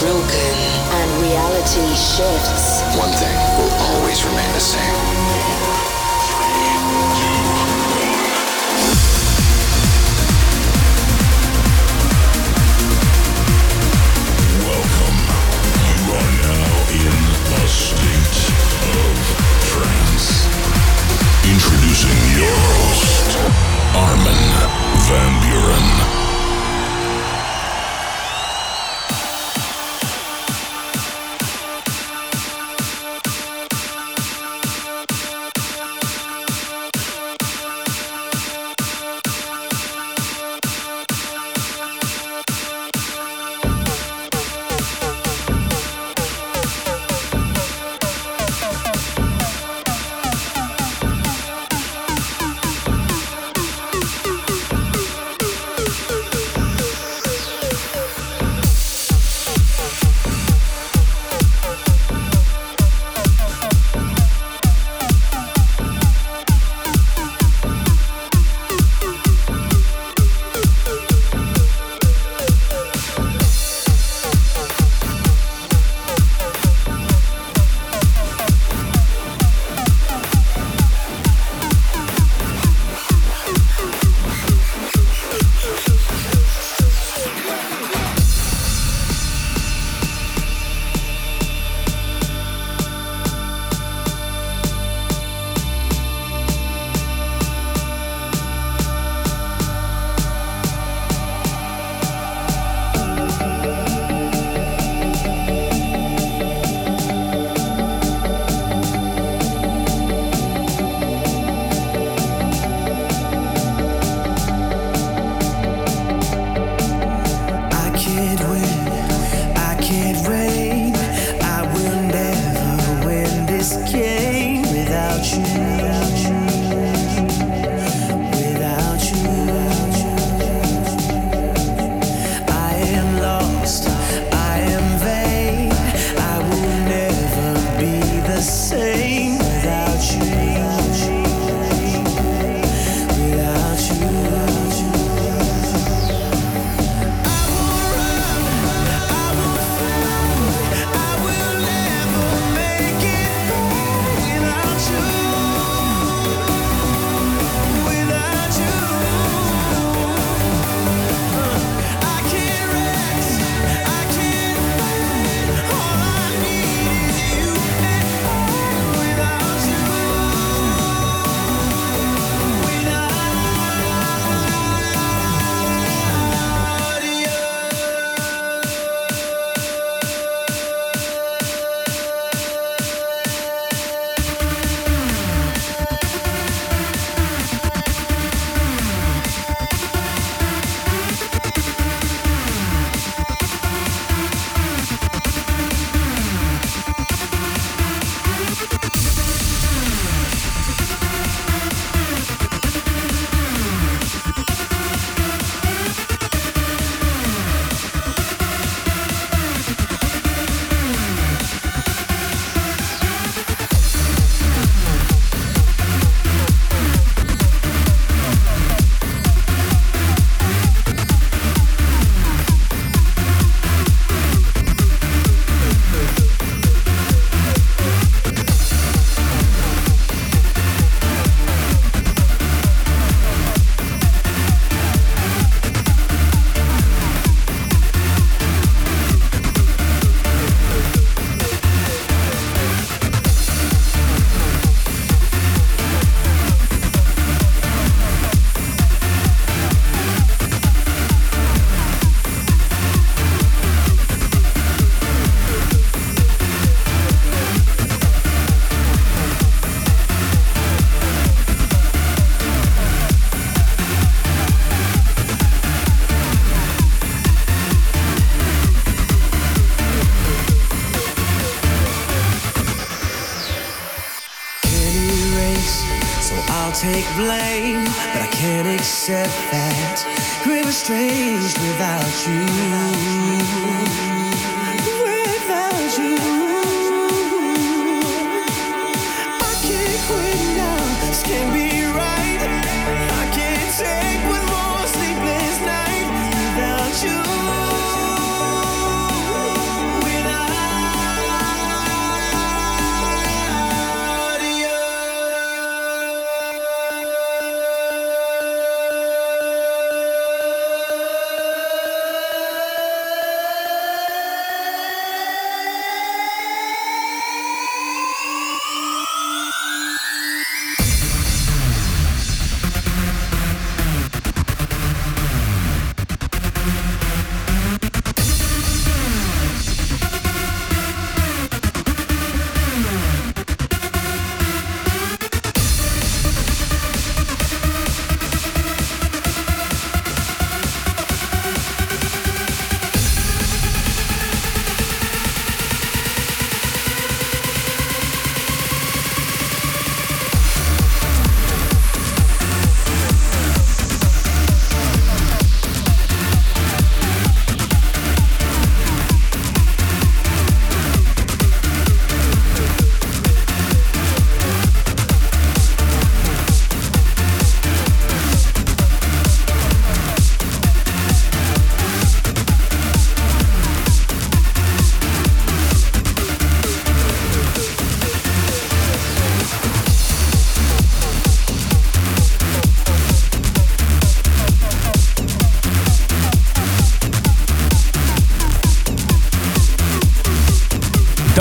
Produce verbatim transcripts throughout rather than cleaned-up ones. broken and reality shifts, one thing will always remain the same. Welcome. You are now in a state of trance. Introducing your host, Armin van Buuren.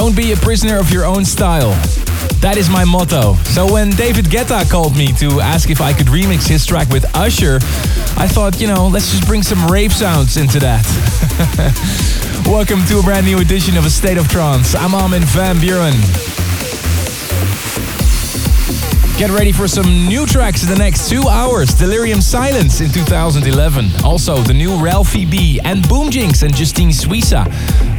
Don't be a prisoner of your own style. That is my motto. So when David Guetta called me to ask if I could remix his track with Usher, I thought, you know, let's just bring some rave sounds into that. Welcome to a brand new edition of A State of Trance. I'm Armin van Buuren. Get ready for some new tracks in the next two hours. Delirium Silence in two thousand eleven. Also, the new Ralphie B and Boom Jinx and Justine Suissa.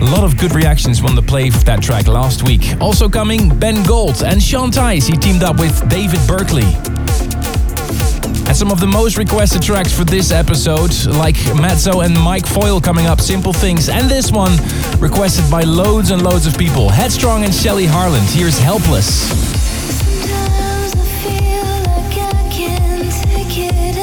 A lot of good reactions from the play of that track last week. Also coming, Ben Gold and Sean Tice. He teamed up with David Berkeley. And some of the most requested tracks for this episode, like Matt Zo and Mike Foyle coming up, Simple Things. And this one, requested by loads and loads of people. Headstrong and Shelly Harland. Here's Helpless. Thank you.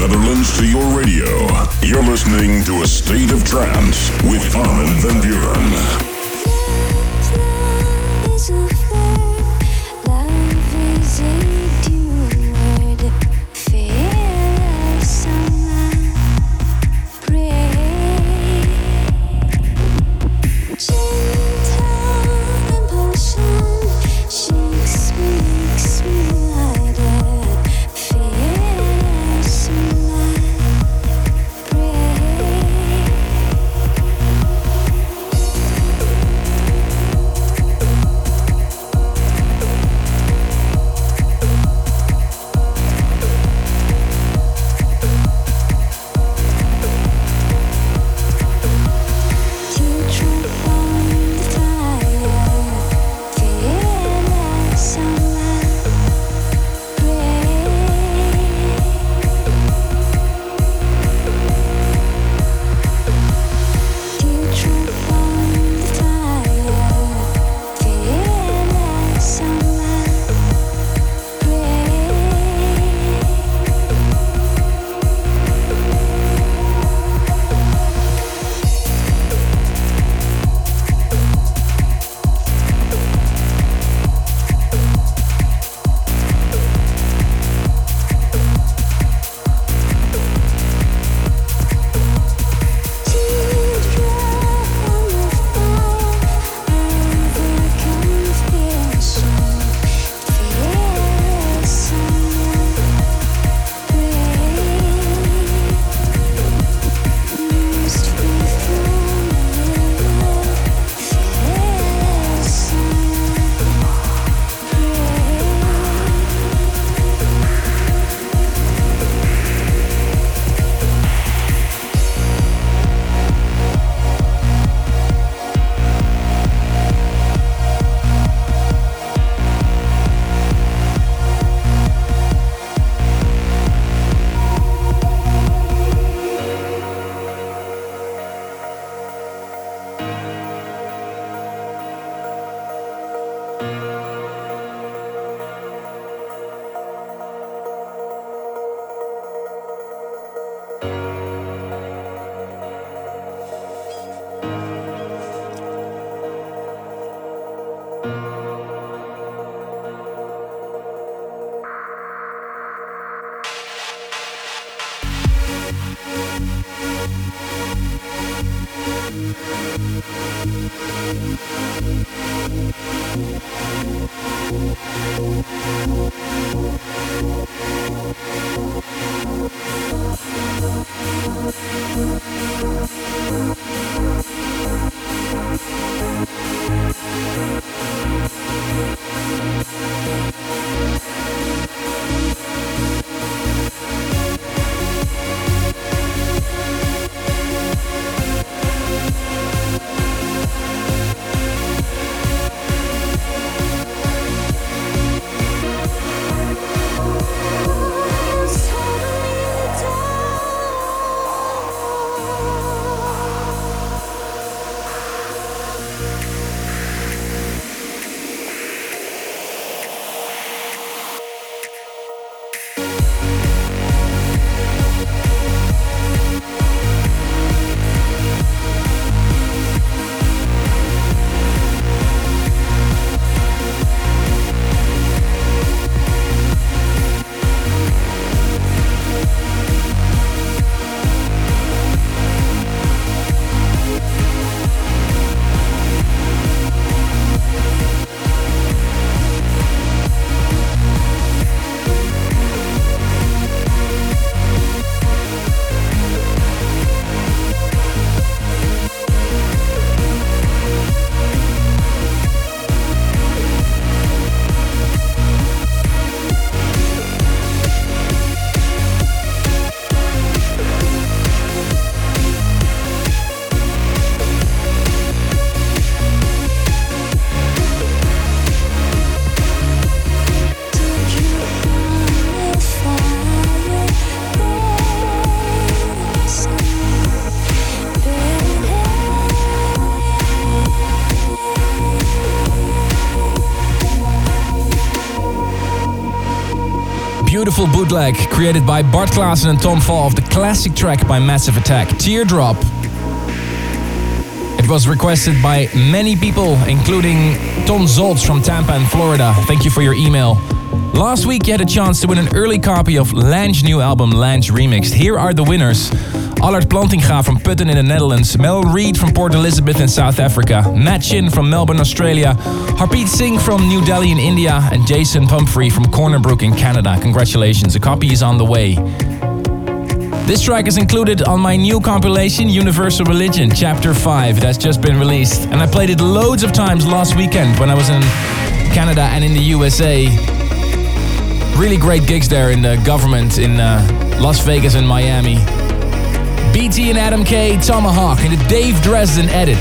Netherlands to your radio. You're listening to A State of Trance with Armin van Buuren. beautiful bootleg created by Bart Klassen and Tom Fall of the classic track by Massive Attack, Teardrop. It was requested by many people, including Tom Zoltz from Tampa in Florida. Thank you for your email. Last week you had a chance to win an early copy of Lange's new album, Lange Remixed. Here are the winners. Allard Plantinga from Putten in the Netherlands, Mel Reed from Port Elizabeth in South Africa, Matt Chin from Melbourne, Australia, Harpreet Singh from New Delhi in India, and Jason Pumphrey from Cornerbrook in Canada. Congratulations, a copy is on the way. This track is included on my new compilation, Universal Religion, Chapter five, that's just been released. And I played it loads of times last weekend when I was in Canada and in the U S A. Really great gigs there in the government in uh, Las Vegas and Miami. B T and Adam K, Tomahawk, in the Dave Dresden edit.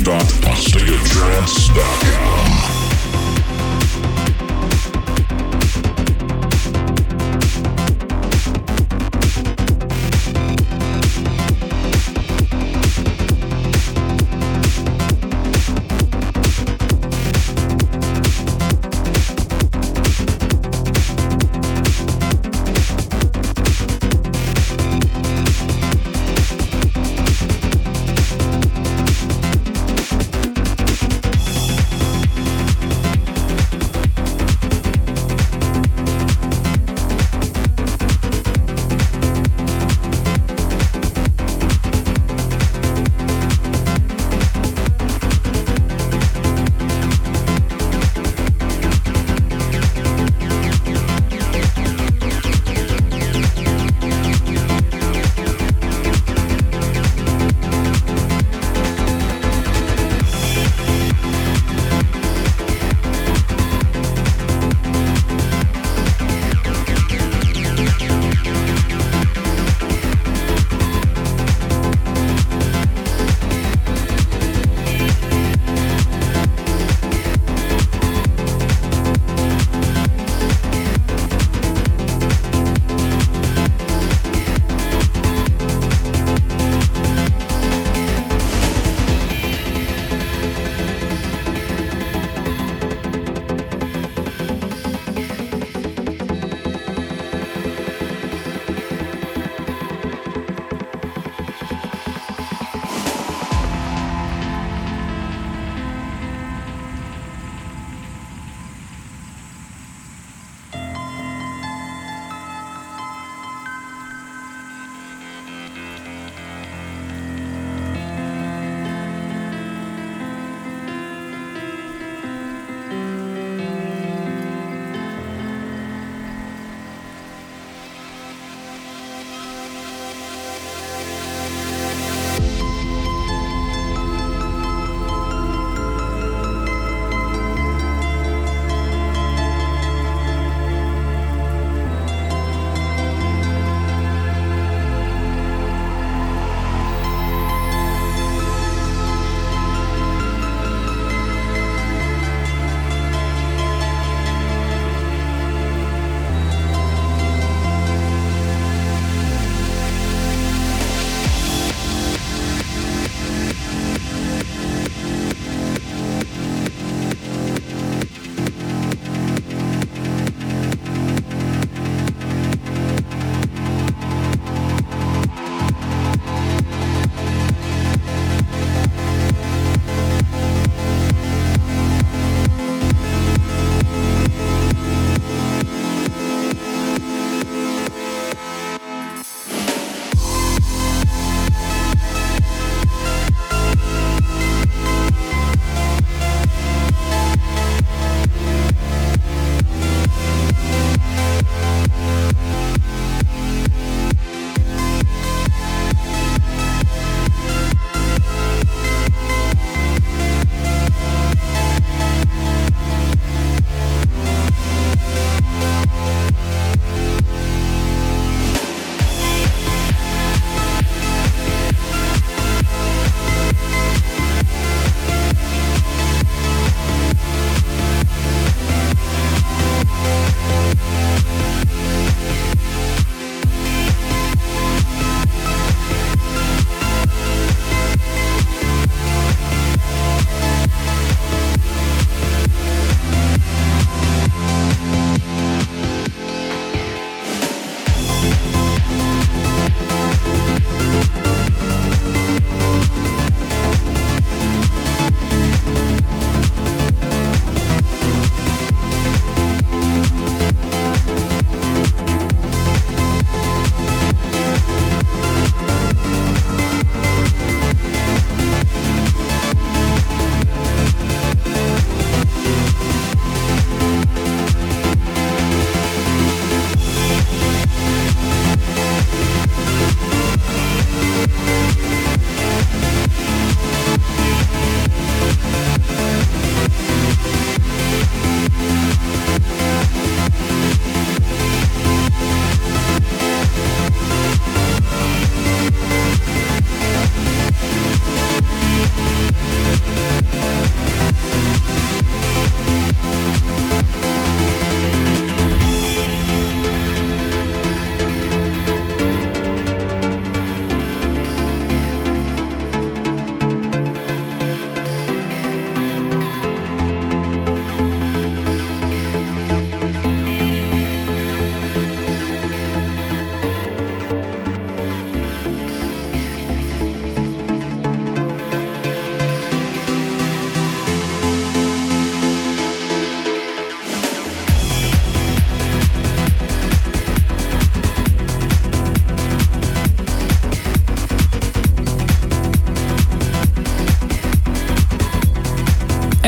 w w w dot a state of trance dot com.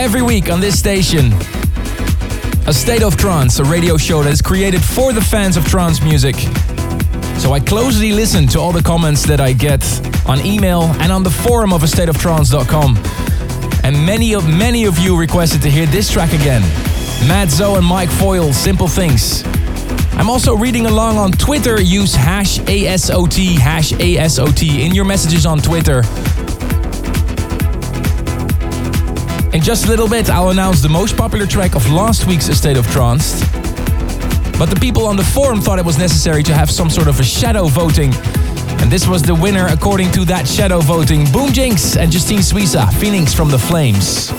every week on this station. A State of Trance, a radio show that is created for the fans of trance music. So I closely listen to all the comments that I get on email and on the forum of a state of trance dot com. And many of many of you requested to hear this track again. Matt Zo and Mike Foyle, Simple Things. I'm also reading along on Twitter. Use hash A S O T, hash A S O T in your messages on Twitter. In just a little bit, I'll announce the most popular track of last week's A State of Trance. But the people on the forum thought it was necessary to have some sort of a shadow voting. And this was the winner according to that shadow voting. Boom Jinx and Justine Suissa, Phoenix from the Flames.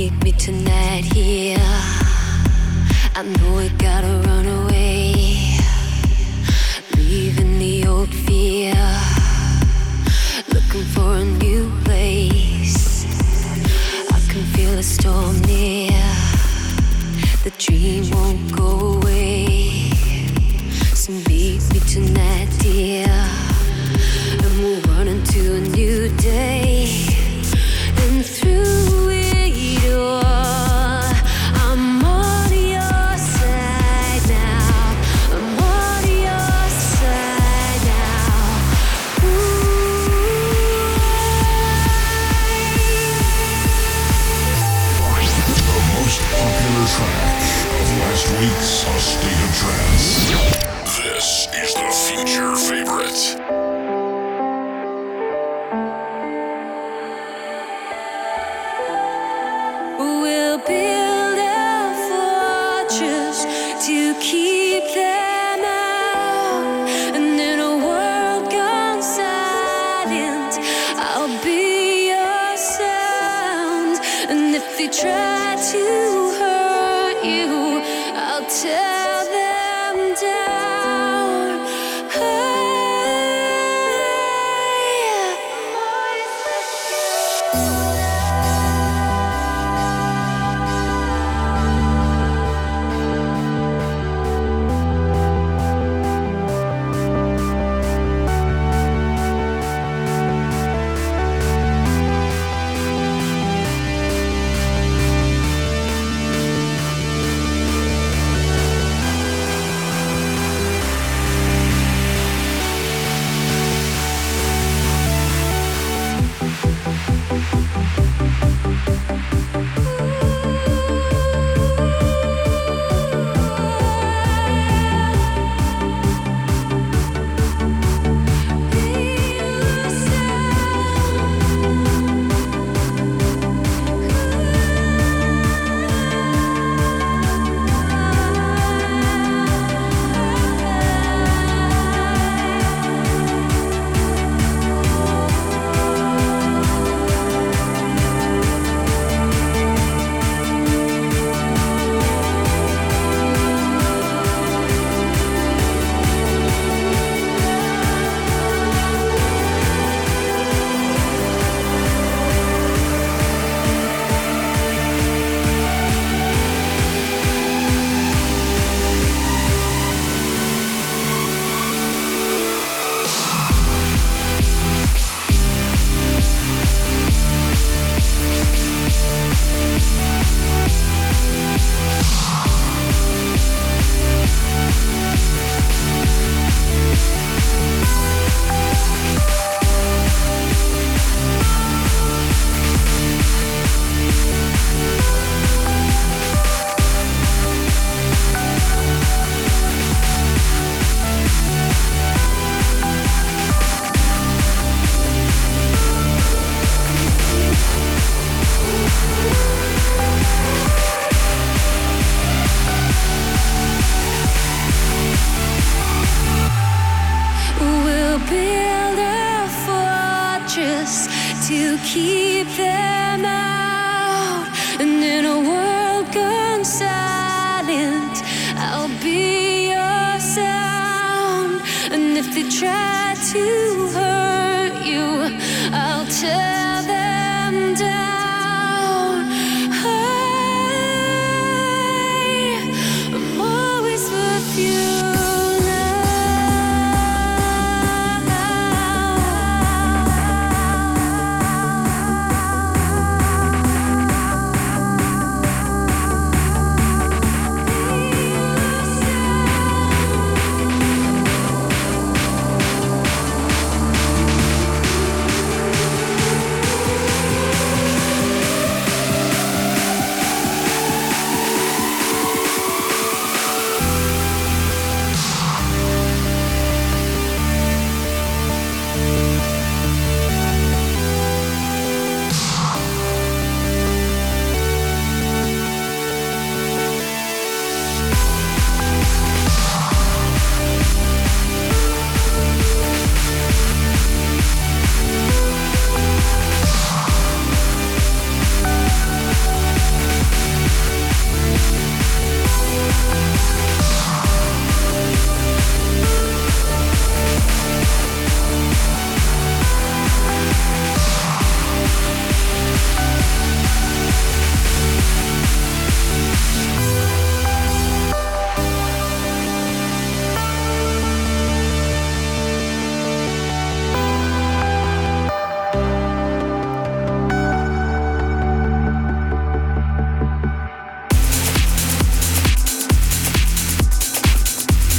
need me tonight here. I know I gotta run away, leaving the old fear, looking for a new place. I can feel a storm near, the dream won't go away. So meet me tonight, dear, and we'll run into a new day. And through it all, I'm on your side now. I'm on your side now. Ooh. The most popular track of last week's A State of Trance. This is the future favorite.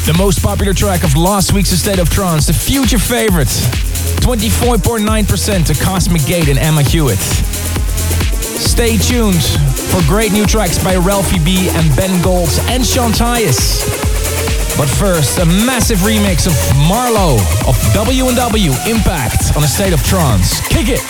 the most popular track of last week's A State of Trance, the future favorite, twenty-four point nine percent to Cosmic Gate and Emma Hewitt. Stay tuned for great new tracks by Ralphie B and Ben Gold and Sean Tice. But first, a massive remix of Marlo of W and W Impact on A State of Trance. Kick it!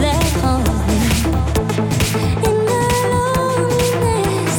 That haunt me in the loneliness.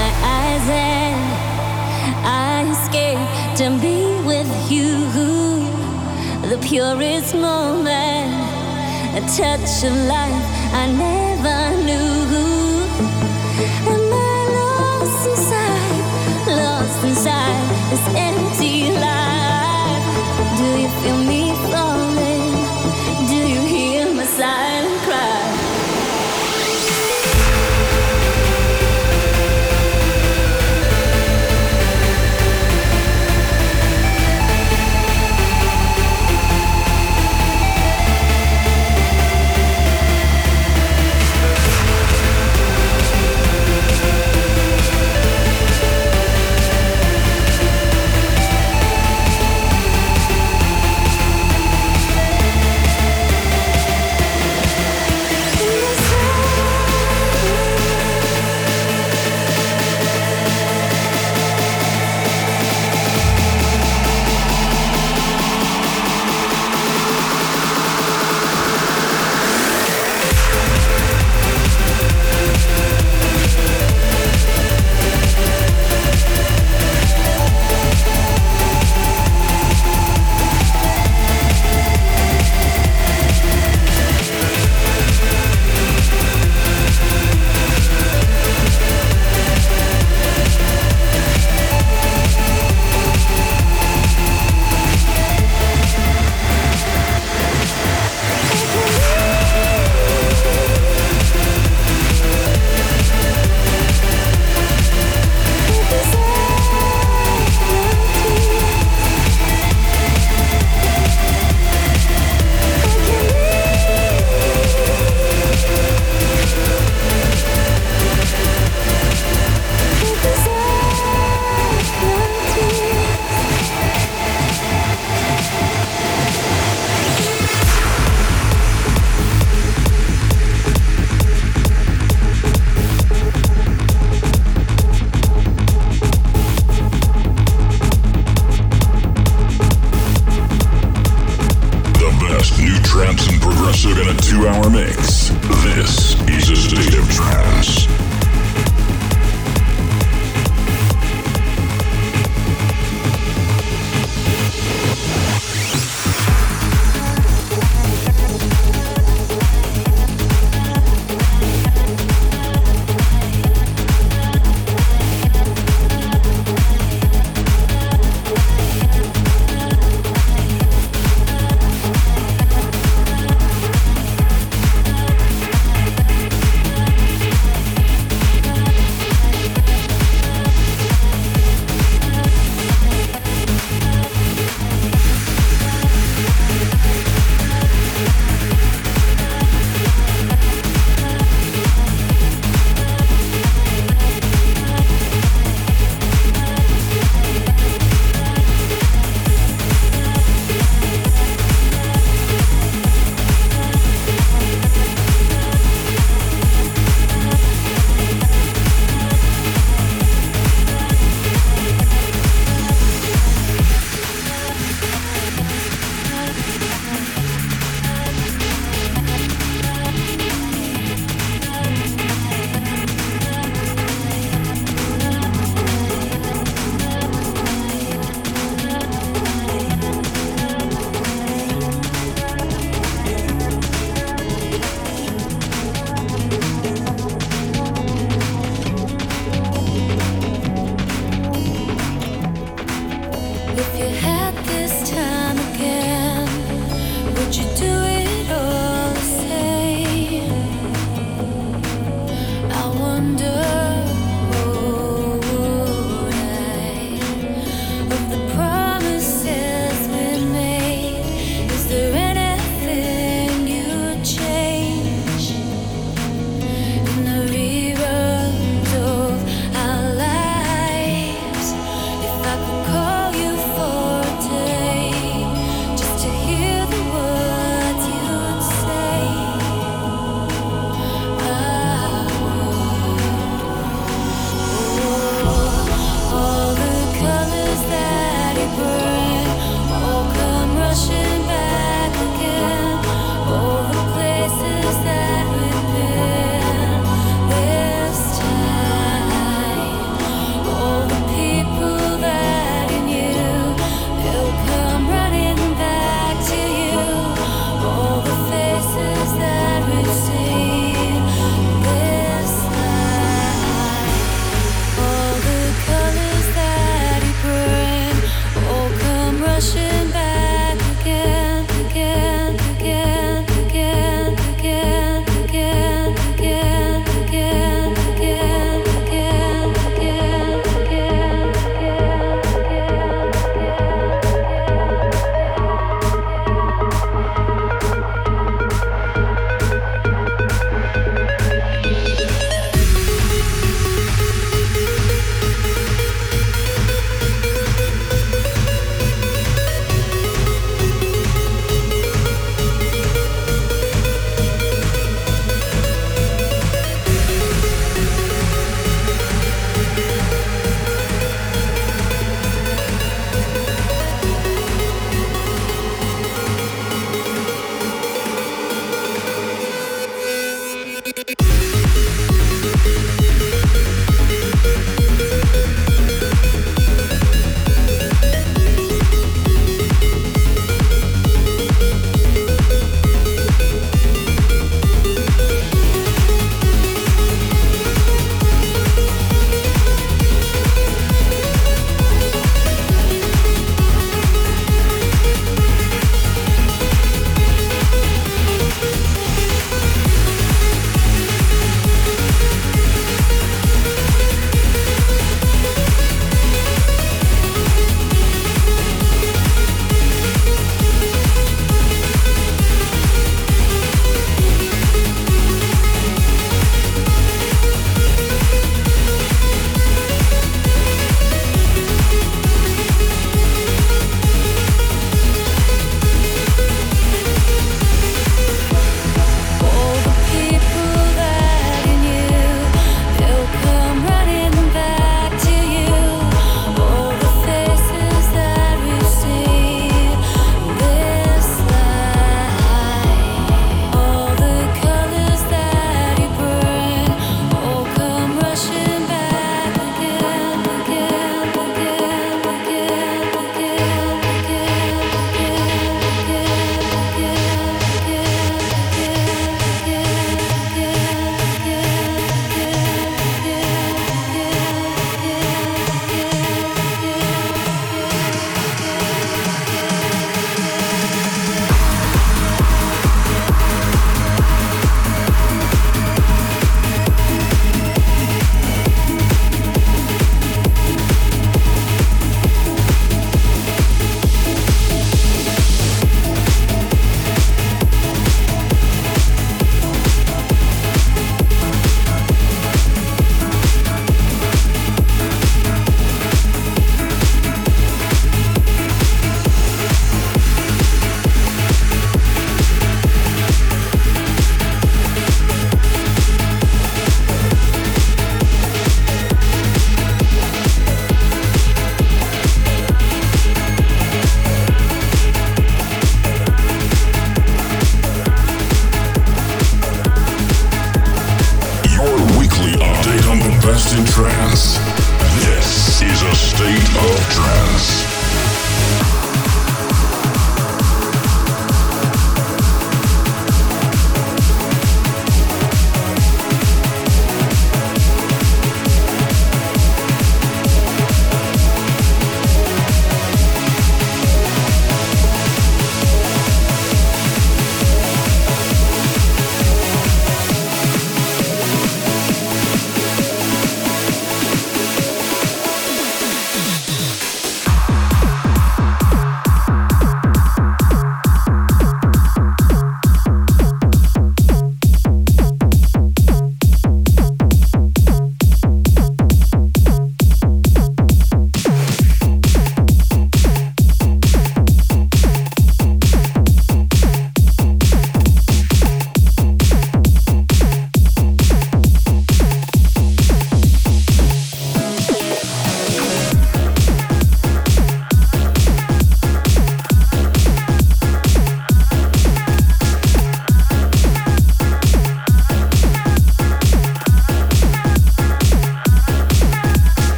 my eyes and I escape to be with you. The purest moment, a touch of life I never knew. Am I lost inside, lost inside this empty life? Do you feel me falling? Do you hear my silent cry?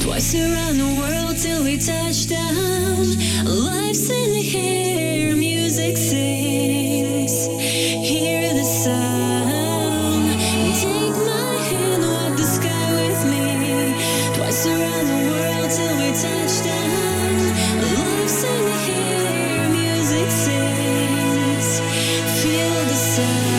Twice around the world till we touch down. Life's in the air, music sings. Hear the sound. Take my hand, walk the sky with me. Twice around the world till we touch down. Life's in the air, music sings. Feel the sound.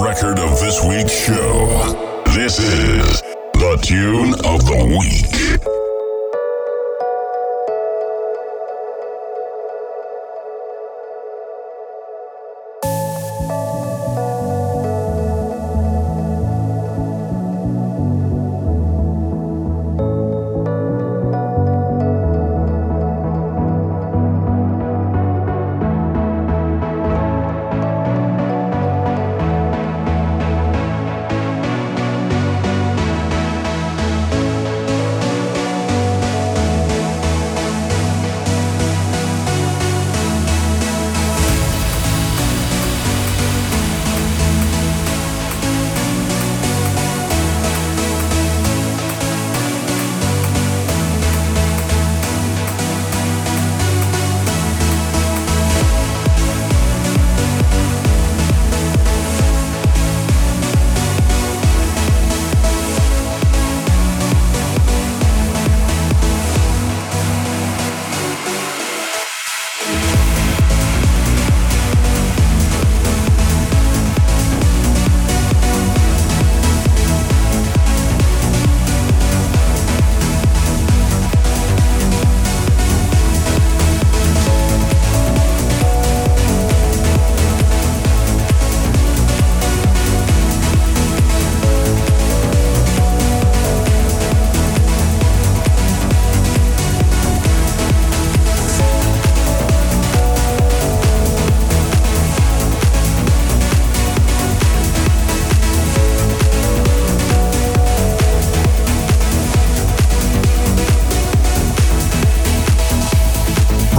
Record of this week's show. This is the tune of the week.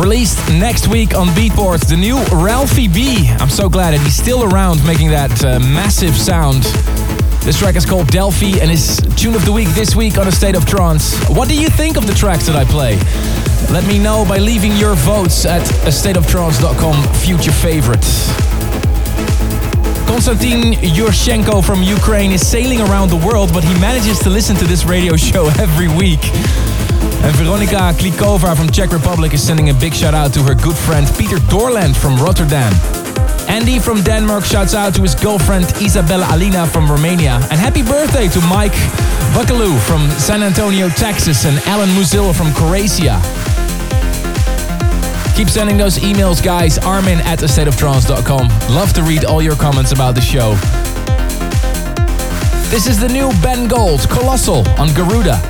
Released next week on Beatport, the new Ralphie B. I'm so glad that he's still around making that uh, massive sound. This track is called Delphi and is Tune of the Week this week on A State of Trance. What do you think of the tracks that I play? Let me know by leaving your votes at a state of trance dot com, future favorites. Konstantin Yurshenko from Ukraine is sailing around the world, but he manages to listen to this radio show every week. And Veronika Klikova from Czech Republic is sending a big shout out to her good friend Peter Dorland from Rotterdam. Andy from Denmark shouts out to his girlfriend Isabella Alina from Romania. And happy birthday to Mike Buckaloo from San Antonio, Texas, and Alan Muzil from Croatia. Keep sending those emails, guys. Armin at a state of trance dot com. Love to read all your comments about the show. This is the new Ben Gold, Colossal, on Garuda.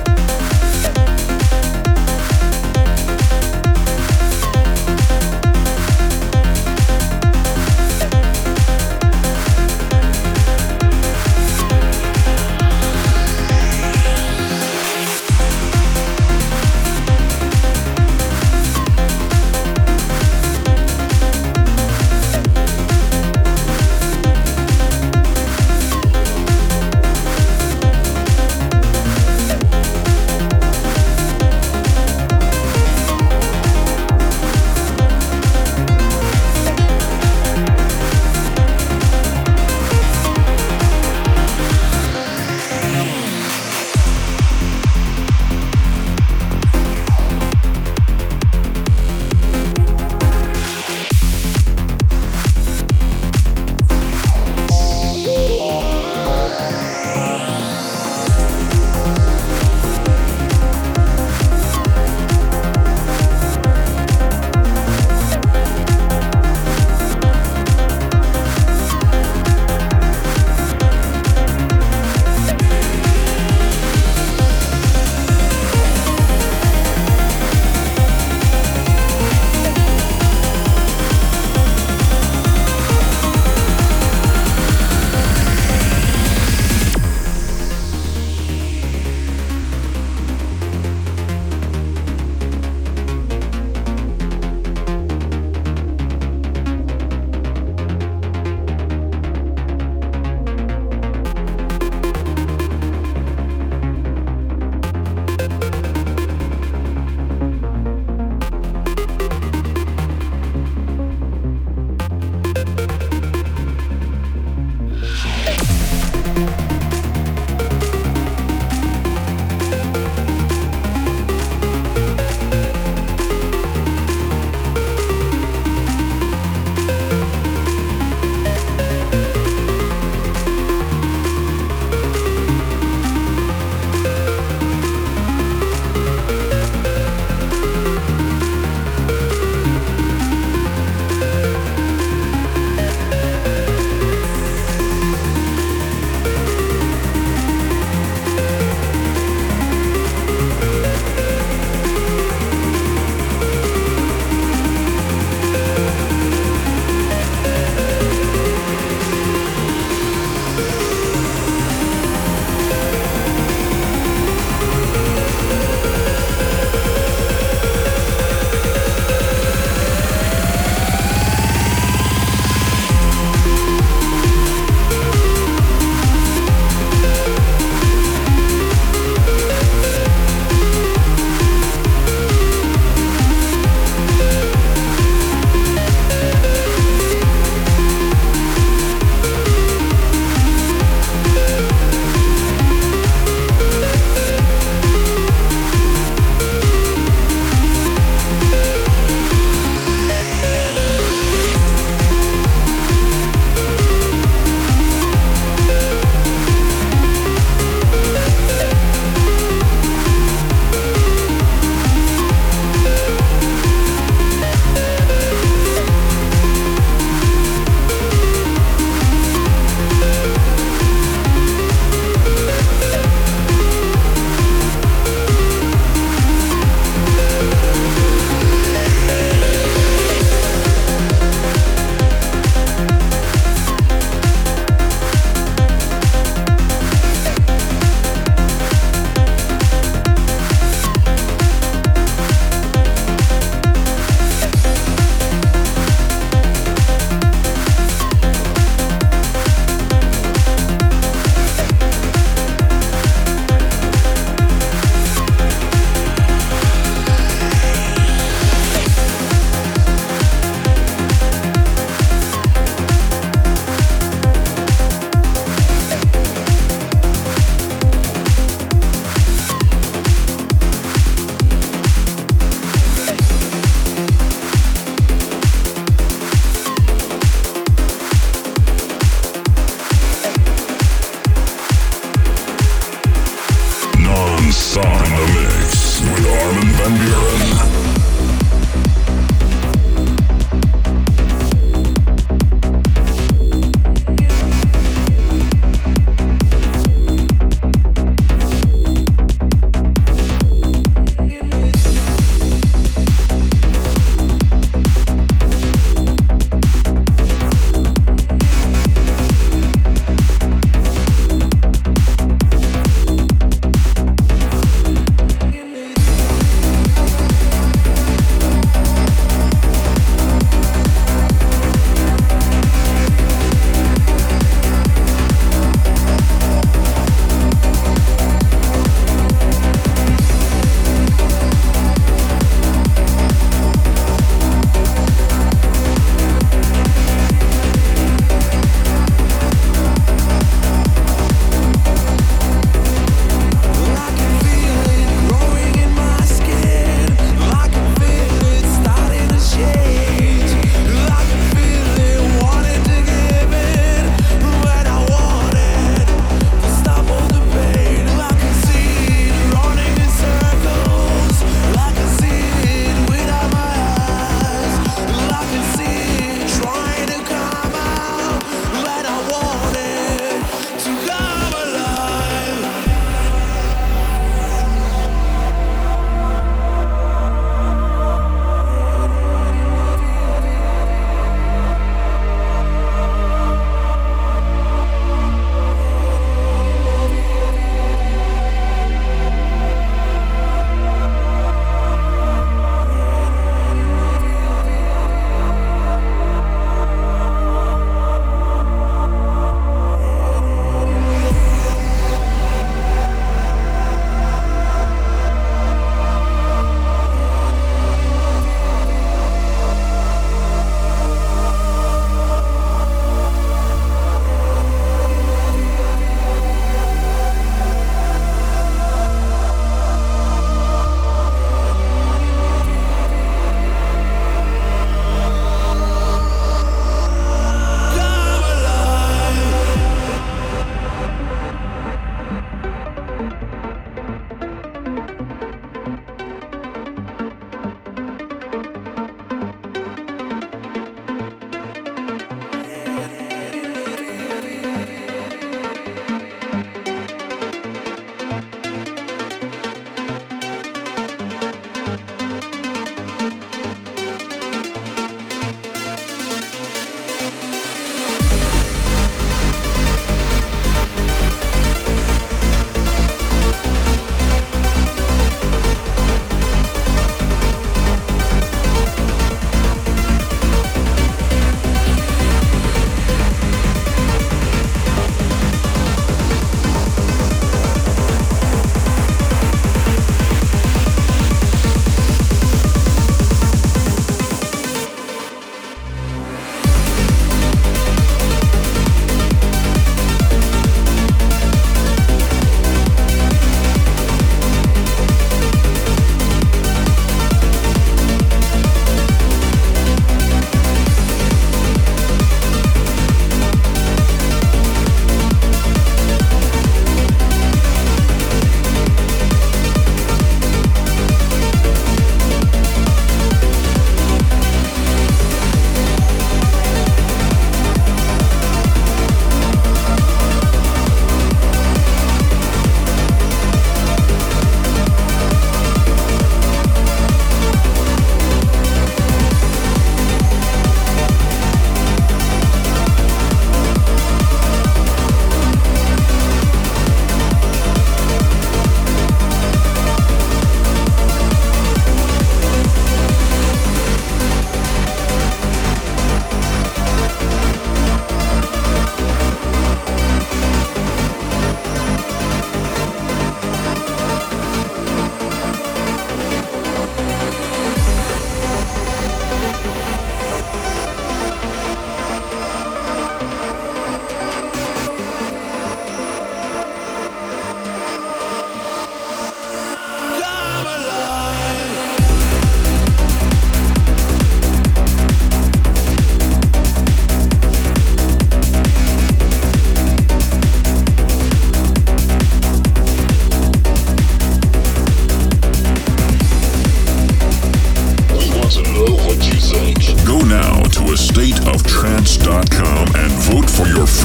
Van Buuren.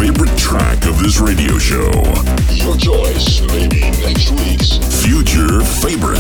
favorite track of this radio show. Your choice may be next week's future favorite.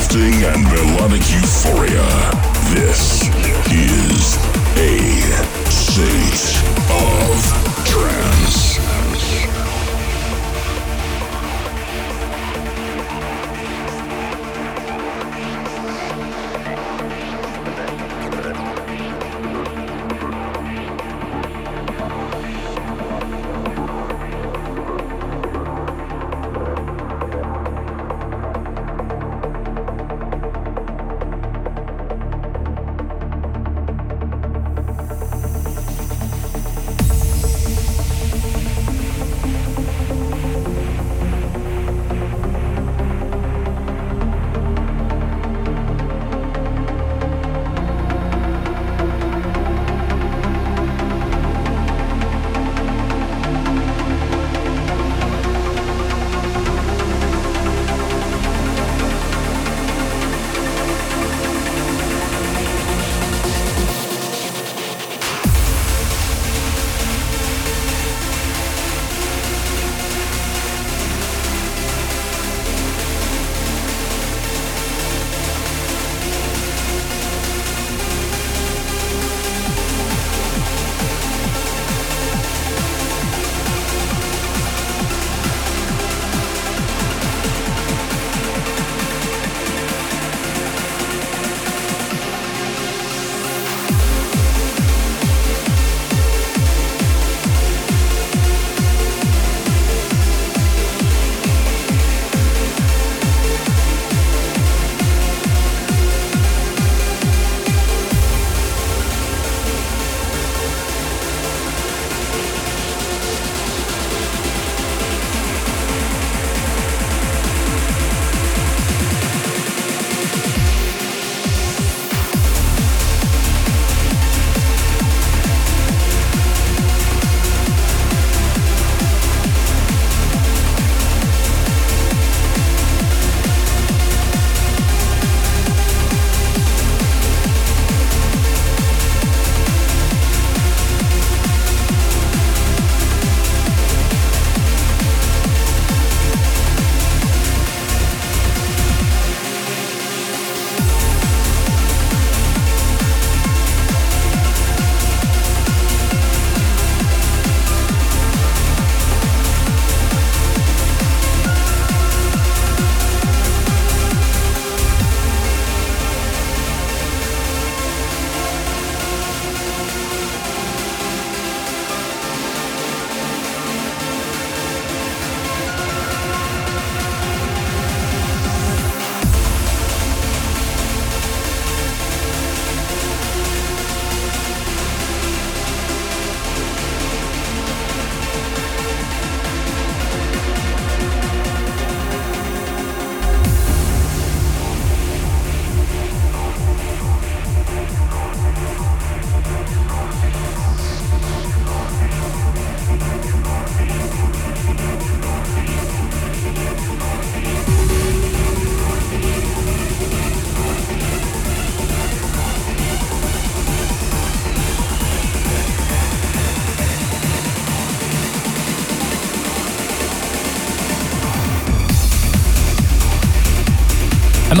uplifting and melodic euphoria. This is A State of Trance.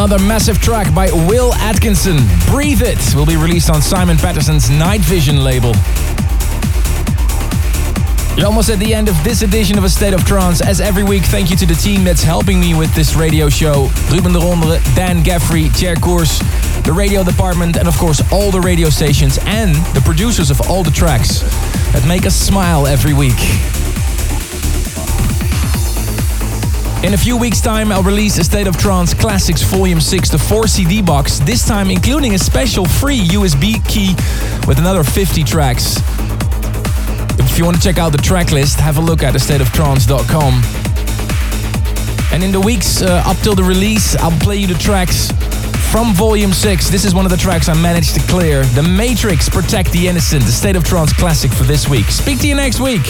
Another massive track by Will Atkinson, Breathe It, will be released on Simon Patterson's Night Vision label. You're almost at the end of this edition of A State of Trance. As every week, thank you to the team that's helping me with this radio show. Ruben de Rondere, Dan Gaffrey, Thierry Cours, the radio department, and of course all the radio stations and the producers of all the tracks that make us smile every week. In a few weeks' time, I'll release A State of Trance Classics Volume six, the four C D box, this time including a special free U S B key with another fifty tracks. If you want to check out the track list, have a look at a state of trance dot com. And in the weeks uh, up till the release, I'll play you the tracks from Volume six. This is one of the tracks I managed to clear. The Matrix, Protect the Innocent, the State of Trance Classic for this week. Speak to you next week.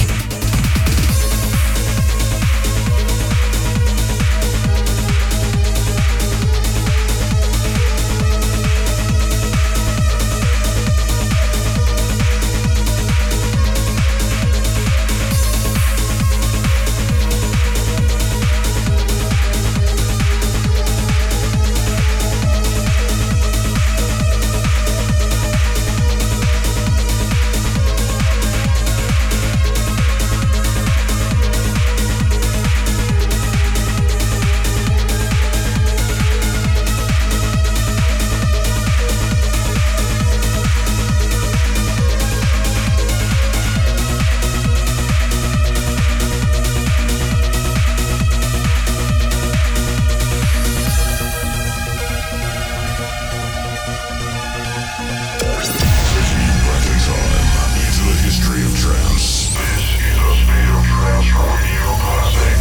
State of Trance. This is A State of Trance Radio Classic.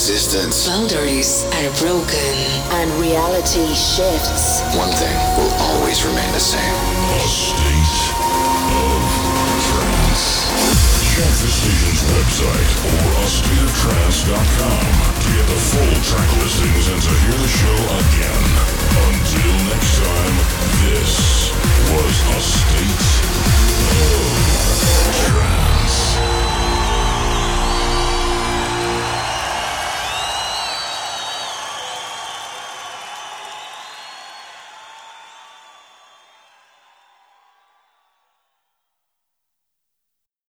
Existence. Boundaries are broken and reality shifts. One thing will always remain the same. A State of Trance. Check the station's website or a state of trance dot com to get the full track listings and to hear the show again.